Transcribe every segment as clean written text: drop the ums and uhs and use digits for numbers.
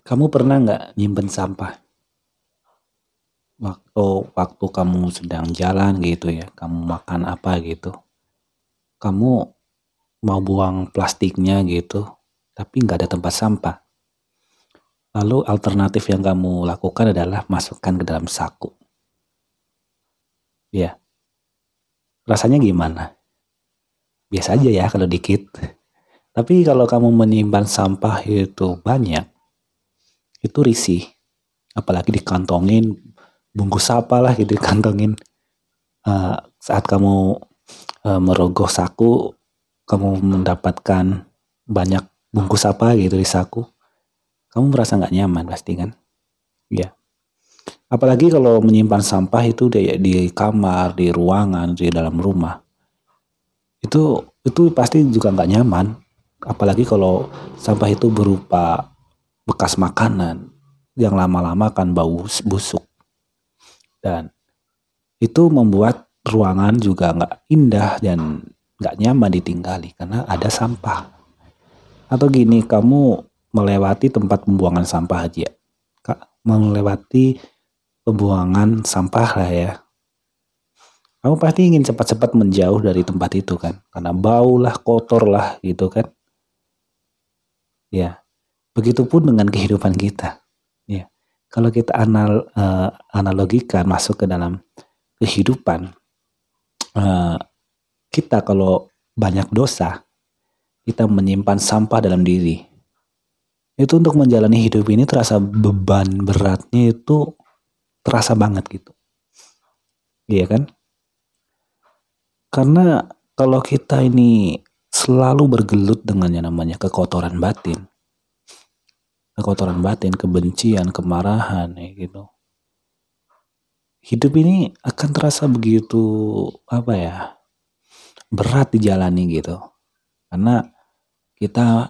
Kamu pernah nggak nyimpen sampah waktu waktu kamu sedang jalan gitu ya, kamu makan apa gitu, kamu mau buang plastiknya gitu, tapi nggak ada tempat sampah. Lalu alternatif yang kamu lakukan adalah masukkan ke dalam saku. Ya, rasanya gimana? Biasa aja ya kalau dikit. Tapi kalau kamu menyimpan sampah itu banyak, itu risih. Apalagi dikantongin bungkus apa lah gitu, dikantongin. Saat kamu merogoh saku, kamu mendapatkan banyak bungkus apa gitu di saku, kamu merasa nggak nyaman pasti kan? Ya. Apalagi kalau menyimpan sampah itu di kamar, di ruangan, di dalam rumah, itu pasti juga nggak nyaman. Apalagi kalau sampah itu berupa bekas makanan yang lama-lama akan bau busuk, dan itu membuat ruangan juga nggak indah dan nggak nyaman ditinggali karena ada sampah. Atau gini, kamu melewati tempat pembuangan sampah aja, Kak, melewati pembuangan sampah lah ya, kamu pasti ingin cepat-cepat menjauh dari tempat itu kan, karena bau lah, kotor lah gitu kan. Ya, begitupun dengan kehidupan kita. Ya, kalau kita analogikan masuk ke dalam kehidupan, eh, kita kalau banyak dosa, kita menyimpan sampah dalam diri. Itu untuk menjalani hidup ini terasa beban beratnya, itu terasa banget gitu. Iya kan? Karena kalau kita ini selalu bergelut dengan yang namanya kekotoran batin, kebencian, kemarahan ya gitu. Hidup ini akan terasa begitu apa ya? Berat dijalani gitu. Karena kita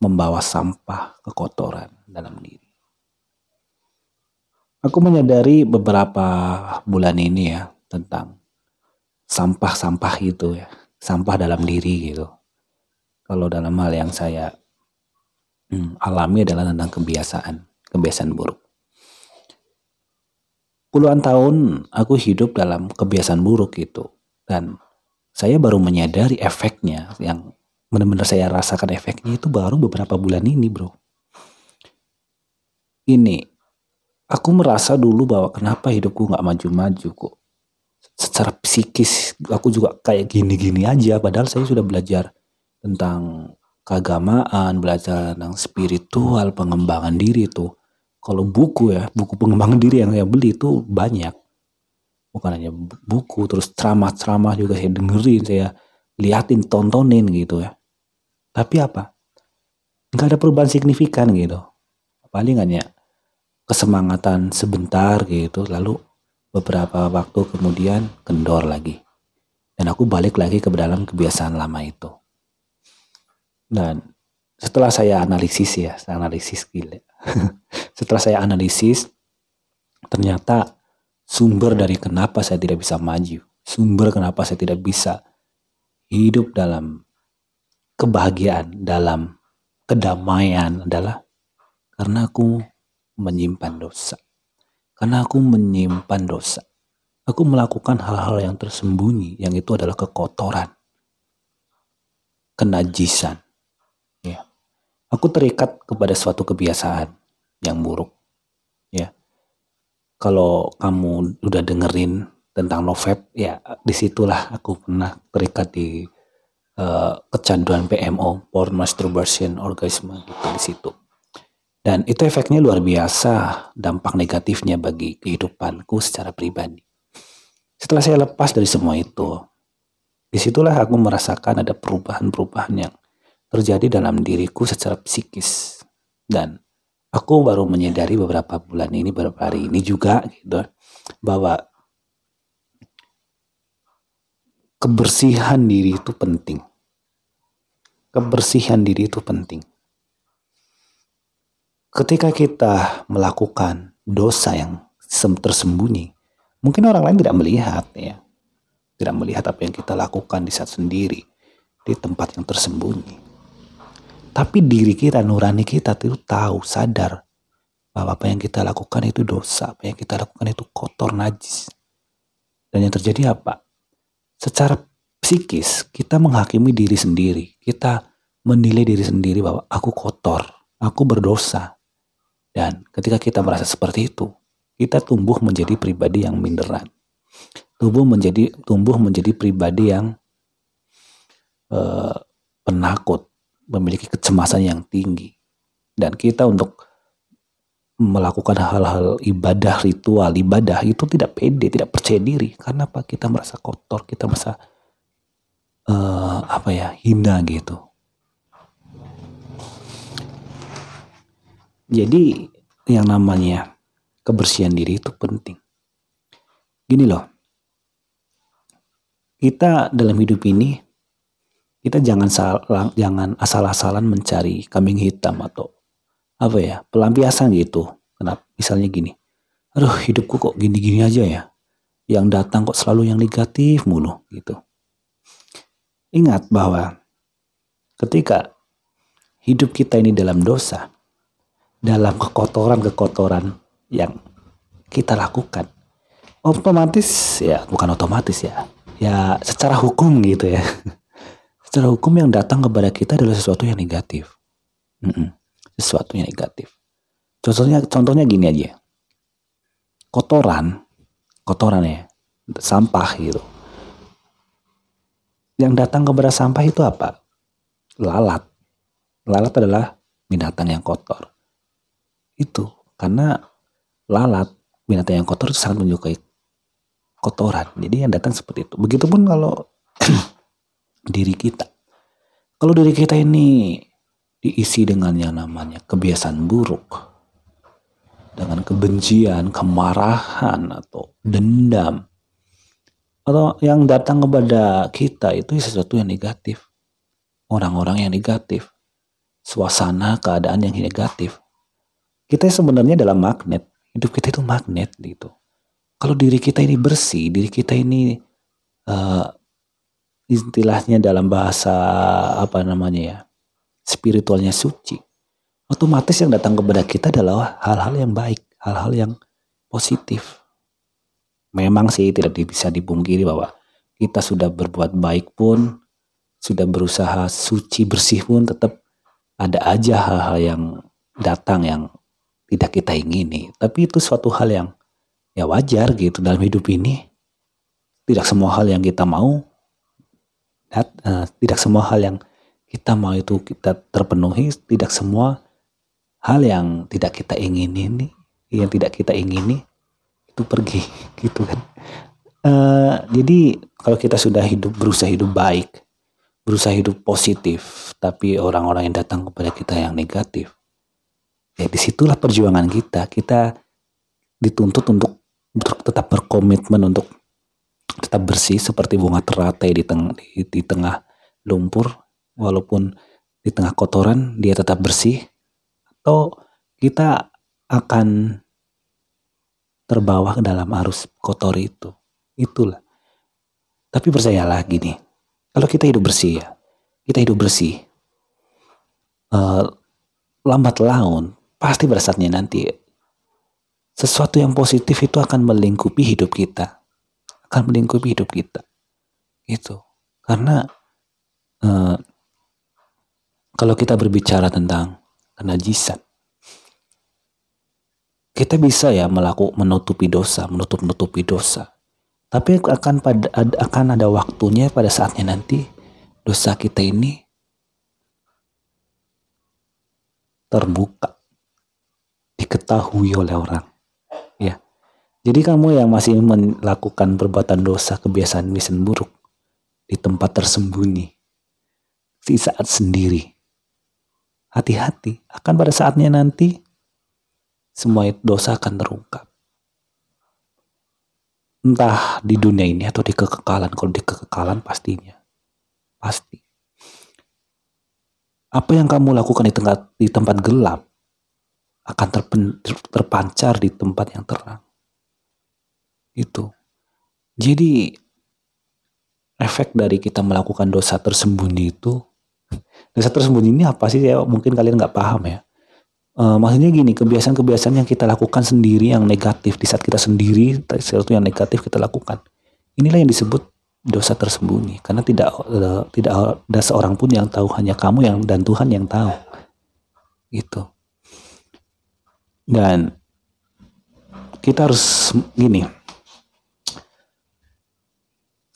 membawa sampah, kekotoran dalam diri. Aku menyadari beberapa bulan ini ya tentang sampah-sampah itu ya, sampah dalam diri gitu. Kalau dalam hal yang saya alami adalah tentang kebiasaan buruk. Puluhan tahun aku hidup dalam kebiasaan buruk itu, dan saya baru menyadari efeknya, yang benar-benar saya rasakan efeknya itu baru beberapa bulan ini, bro. Ini aku merasa dulu bahwa kenapa hidupku nggak maju-maju kok. Secara psikis aku juga kayak gini-gini aja, padahal saya sudah belajar tentang keagamaan, belajar tentang spiritual, pengembangan diri itu. Kalau buku ya, buku pengembangan diri yang saya beli itu banyak. Bukan hanya buku, terus ceramah-ceramah juga saya dengerin, saya liatin, tontonin gitu ya. Tapi apa? Nggak ada perubahan signifikan gitu. Paling hanya kesemangatan sebentar gitu, lalu beberapa waktu kemudian kendor lagi. Dan aku balik lagi ke dalam kebiasaan lama itu. Dan setelah saya analisis ya, saya analisis gila. Setelah saya analisis, ternyata sumber dari kenapa saya tidak bisa maju, sumber kenapa saya tidak bisa hidup dalam kebahagiaan, dalam kedamaian adalah karena aku menyimpan dosa. Karena aku menyimpan dosa. Aku melakukan hal-hal yang tersembunyi, yang itu adalah kekotoran, kenajisan. Ya. Aku terikat kepada suatu kebiasaan yang buruk. Ya. Kalau kamu udah dengerin tentang Novep, ya disitulah aku pernah terikat di kecanduan PMO, Porn Masturbation Orgasm gitu di situ. Dan itu efeknya luar biasa, dampak negatifnya bagi kehidupanku secara pribadi. Setelah saya lepas dari semua itu, disitulah aku merasakan ada perubahan-perubahan yang terjadi dalam diriku secara psikis. Dan aku baru menyadari beberapa hari ini juga gitu, bahwa kebersihan diri itu penting. Kebersihan diri itu penting. Ketika kita melakukan dosa yang tersembunyi, mungkin orang lain tidak melihat ya. Tidak melihat apa yang kita lakukan di saat sendiri, di tempat yang tersembunyi. Tapi diri kita, nurani kita itu tahu, sadar bahwa apa yang kita lakukan itu dosa, apa yang kita lakukan itu kotor, najis. Dan yang terjadi apa? Secara psikis kita menghakimi diri sendiri, kita menilai diri sendiri bahwa aku kotor, aku berdosa. Dan ketika kita merasa seperti itu, kita tumbuh menjadi pribadi yang minderan. Tumbuh menjadi pribadi yang penakut, memiliki kecemasan yang tinggi. Dan kita untuk melakukan hal-hal ibadah, ritual ibadah itu tidak pede, tidak percaya diri. Karena apa? Kita merasa kotor, kita merasa hina gitu. Jadi yang namanya kebersihan diri itu penting. Gini loh, kita dalam hidup ini kita jangan asal-asalan mencari kambing hitam atau pelampiasan gitu. Kenapa? Misalnya gini, aduh hidupku kok gini-gini aja ya, yang datang kok selalu yang negatif mulu gitu. Ingat bahwa ketika hidup kita ini dalam dosa, dalam kekotoran-kekotoran yang kita lakukan, bukan otomatis ya secara hukum gitu ya, secara hukum yang datang kepada kita adalah sesuatu yang negatif. Sesuatu yang negatif. Contohnya gini aja. Kotoran ya, sampah gitu. Yang datang kepada sampah itu apa? Lalat. Lalat adalah binatang yang kotor. Itu karena lalat, binatang yang kotor itu sangat menyukai kotoran. Jadi yang datang seperti itu. Begitupun kalau diri kita. Kalau diri kita ini diisi dengan yang namanya kebiasaan buruk, dengan kebencian, kemarahan, atau dendam, atau yang datang kepada kita itu sesuatu yang negatif, orang-orang yang negatif, suasana keadaan yang negatif, kita sebenarnya dalam magnet. Hidup kita itu magnet gitu. Kalau diri kita ini bersih, diri kita ini istilahnya dalam bahasa spiritualnya suci, otomatis yang datang kepada kita adalah hal-hal yang baik, hal-hal yang positif. Memang sih tidak bisa dipungkiri bahwa kita sudah berbuat baik pun, sudah berusaha suci bersih pun, tetap ada aja hal-hal yang datang yang tidak kita ingini. Tapi itu suatu hal yang ya wajar gitu dalam hidup ini. Tidak semua hal yang kita mau, tidak semua hal yang kita mau itu kita terpenuhi, tidak semua hal yang tidak kita ingini, itu pergi gitu kan. Jadi kalau kita sudah berusaha hidup baik, berusaha hidup positif, tapi orang-orang yang datang kepada kita yang negatif, ya disitulah perjuangan kita. Kita dituntut untuk tetap berkomitmen untuk tetap bersih seperti bunga teratai di tengah lumpur. Walaupun di tengah kotoran dia tetap bersih, atau kita akan terbawa ke dalam arus kotor itu. Itulah. Tapi percayalah gini, kalau kita hidup bersih ya, lambat laun pasti pada saatnya nanti sesuatu yang positif itu akan melingkupi hidup kita, gitu. Karena kalau kita berbicara tentang kenajisan, kita bisa ya menutupi dosa. Tapi akan ada waktunya pada saatnya nanti dosa kita ini terbuka, diketahui oleh orang. Ya. Jadi kamu yang masih melakukan perbuatan dosa, kebiasaan buruk di tempat tersembunyi, di saat sendiri, hati-hati, akan pada saatnya nanti semua dosa akan terungkap. Entah di dunia ini atau di kekekalan. Kalau di kekekalan pasti. Apa yang kamu lakukan di tempat gelap akan terpancar di tempat yang terang. Itu. Jadi efek dari kita melakukan dosa tersembunyi itu Dosa tersembunyi ini apa sih ya? Mungkin kalian nggak paham ya. Maksudnya gini, kebiasaan-kebiasaan yang kita lakukan sendiri yang negatif, di saat kita sendiri sesuatu yang negatif kita lakukan. Inilah yang disebut dosa tersembunyi, karena tidak ada seorang pun yang tahu, hanya kamu yang dan Tuhan yang tahu. Gitu. Dan kita harus gini.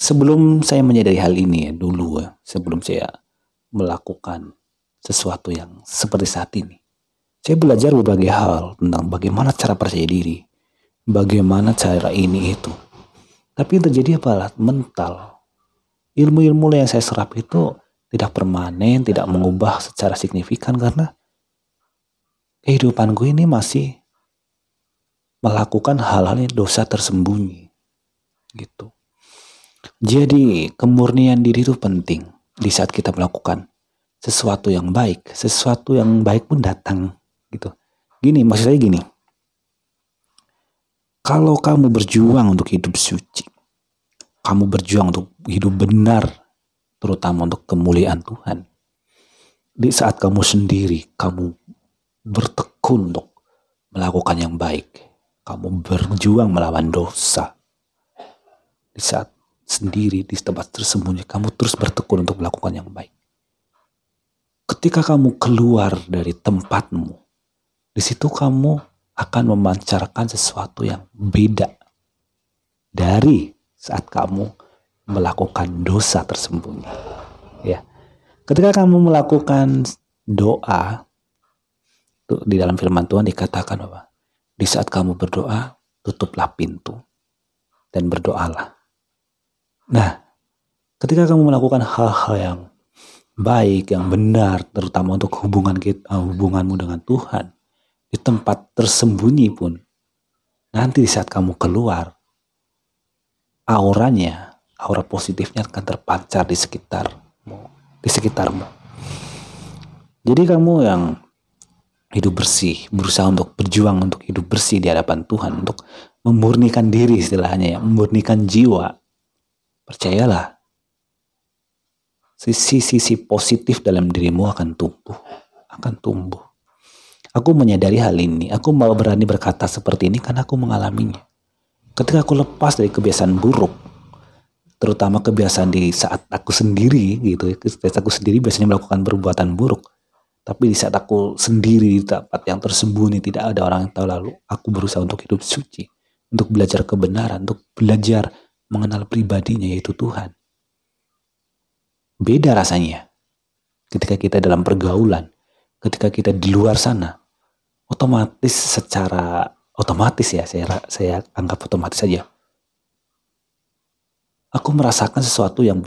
Sebelum saya menyadari hal ini ya, dulu ya, sebelum saya melakukan sesuatu yang seperti saat ini, saya belajar berbagai hal tentang bagaimana cara percaya diri, bagaimana cara ini itu. Tapi yang terjadi apalah mental. Ilmu-ilmu yang saya serap itu tidak permanen, tidak mengubah secara signifikan karena kehidupan gue ini masih melakukan hal-hal yang dosa tersembunyi. Gitu. Jadi kemurnian diri itu penting di saat kita melakukan sesuatu yang baik pun datang gitu. Gini, maksud saya gini. Kalau kamu berjuang untuk hidup suci, kamu berjuang untuk hidup benar, terutama untuk kemuliaan Tuhan. Di saat kamu sendiri, kamu bertekun untuk melakukan yang baik, kamu berjuang melawan dosa. Di saat sendiri, di tempat tersembunyi, kamu terus bertekun untuk melakukan yang baik. Ketika kamu keluar dari tempatmu, di situ kamu akan memancarkan sesuatu yang beda dari saat kamu melakukan dosa tersembunyi. Ya, ketika kamu melakukan doa, di dalam firman Tuhan dikatakan bahwa di saat kamu berdoa, tutuplah pintu dan berdoalah. Nah, ketika kamu melakukan hal-hal yang baik, yang benar, terutama untuk hubunganmu dengan Tuhan, di tempat tersembunyi pun, nanti di saat kamu keluar, aura positifnya akan terpancar di sekitarmu. Jadi kamu yang hidup bersih, berusaha untuk berjuang untuk hidup bersih di hadapan Tuhan, untuk memurnikan diri istilahnya ya, memurnikan jiwa. Percayalah, sisi-sisi positif dalam dirimu akan tumbuh. Aku menyadari hal ini. Aku mau berani berkata seperti ini karena aku mengalaminya. Ketika aku lepas dari kebiasaan buruk, terutama kebiasaan di saat aku sendiri gitu, ketika aku sendiri biasanya melakukan perbuatan buruk. Tapi di saat aku sendiri di tempat yang tersembunyi, tidak ada orang yang tahu, lalu aku berusaha untuk hidup suci, untuk belajar kebenaran, untuk belajar mengenal pribadinya yaitu Tuhan. Beda rasanya ketika kita dalam pergaulan, ketika kita di luar sana. Otomatis secara otomatis ya, saya anggap otomatis saja. Aku merasakan sesuatu yang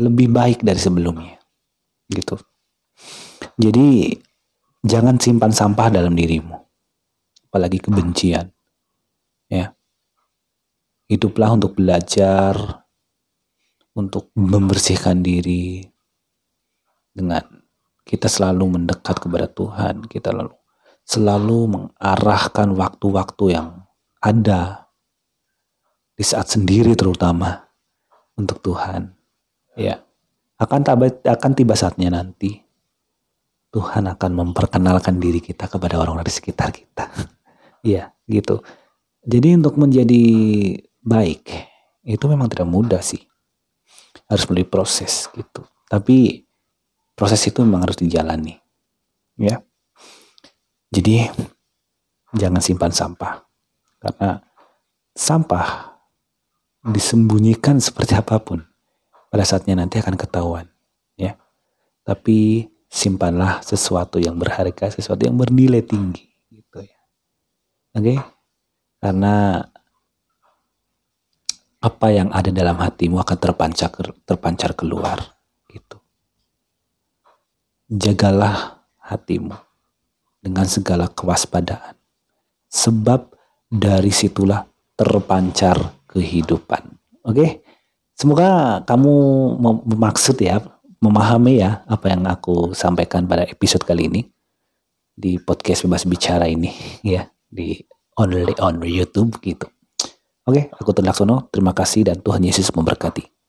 lebih baik dari sebelumnya. Gitu. Jadi jangan simpan sampah dalam dirimu. Apalagi kebencian. Ya. Hiduplah untuk belajar, untuk membersihkan diri. Dengan kita selalu mendekat kepada Tuhan, kita selalu mengarahkan waktu-waktu yang ada di saat sendiri terutama untuk Tuhan. Ya, akan tiba saatnya nanti Tuhan akan memperkenalkan diri kita kepada orang-orang di sekitar kita. Ya, gitu. Jadi untuk menjadi baik itu memang tidak mudah sih. Harus melalui proses gitu. Tapi proses itu memang harus dijalani. Ya. Jadi jangan simpan sampah. Karena sampah disembunyikan seperti apapun, pada saatnya nanti akan ketahuan, ya. Tapi simpanlah sesuatu yang berharga, sesuatu yang bernilai tinggi gitu ya. Oke? Karena apa yang ada dalam hatimu akan terpancar keluar gitu. Jagalah hatimu dengan segala kewaspadaan, sebab dari situlah terpancar kehidupan. Oke? Semoga kamu bermaksud ya, memahami ya apa yang aku sampaikan pada episode kali ini di podcast Bebas Bicara ini ya, di only on YouTube gitu. Oke, aku Tun Laksono, terima kasih dan Tuhan Yesus memberkati.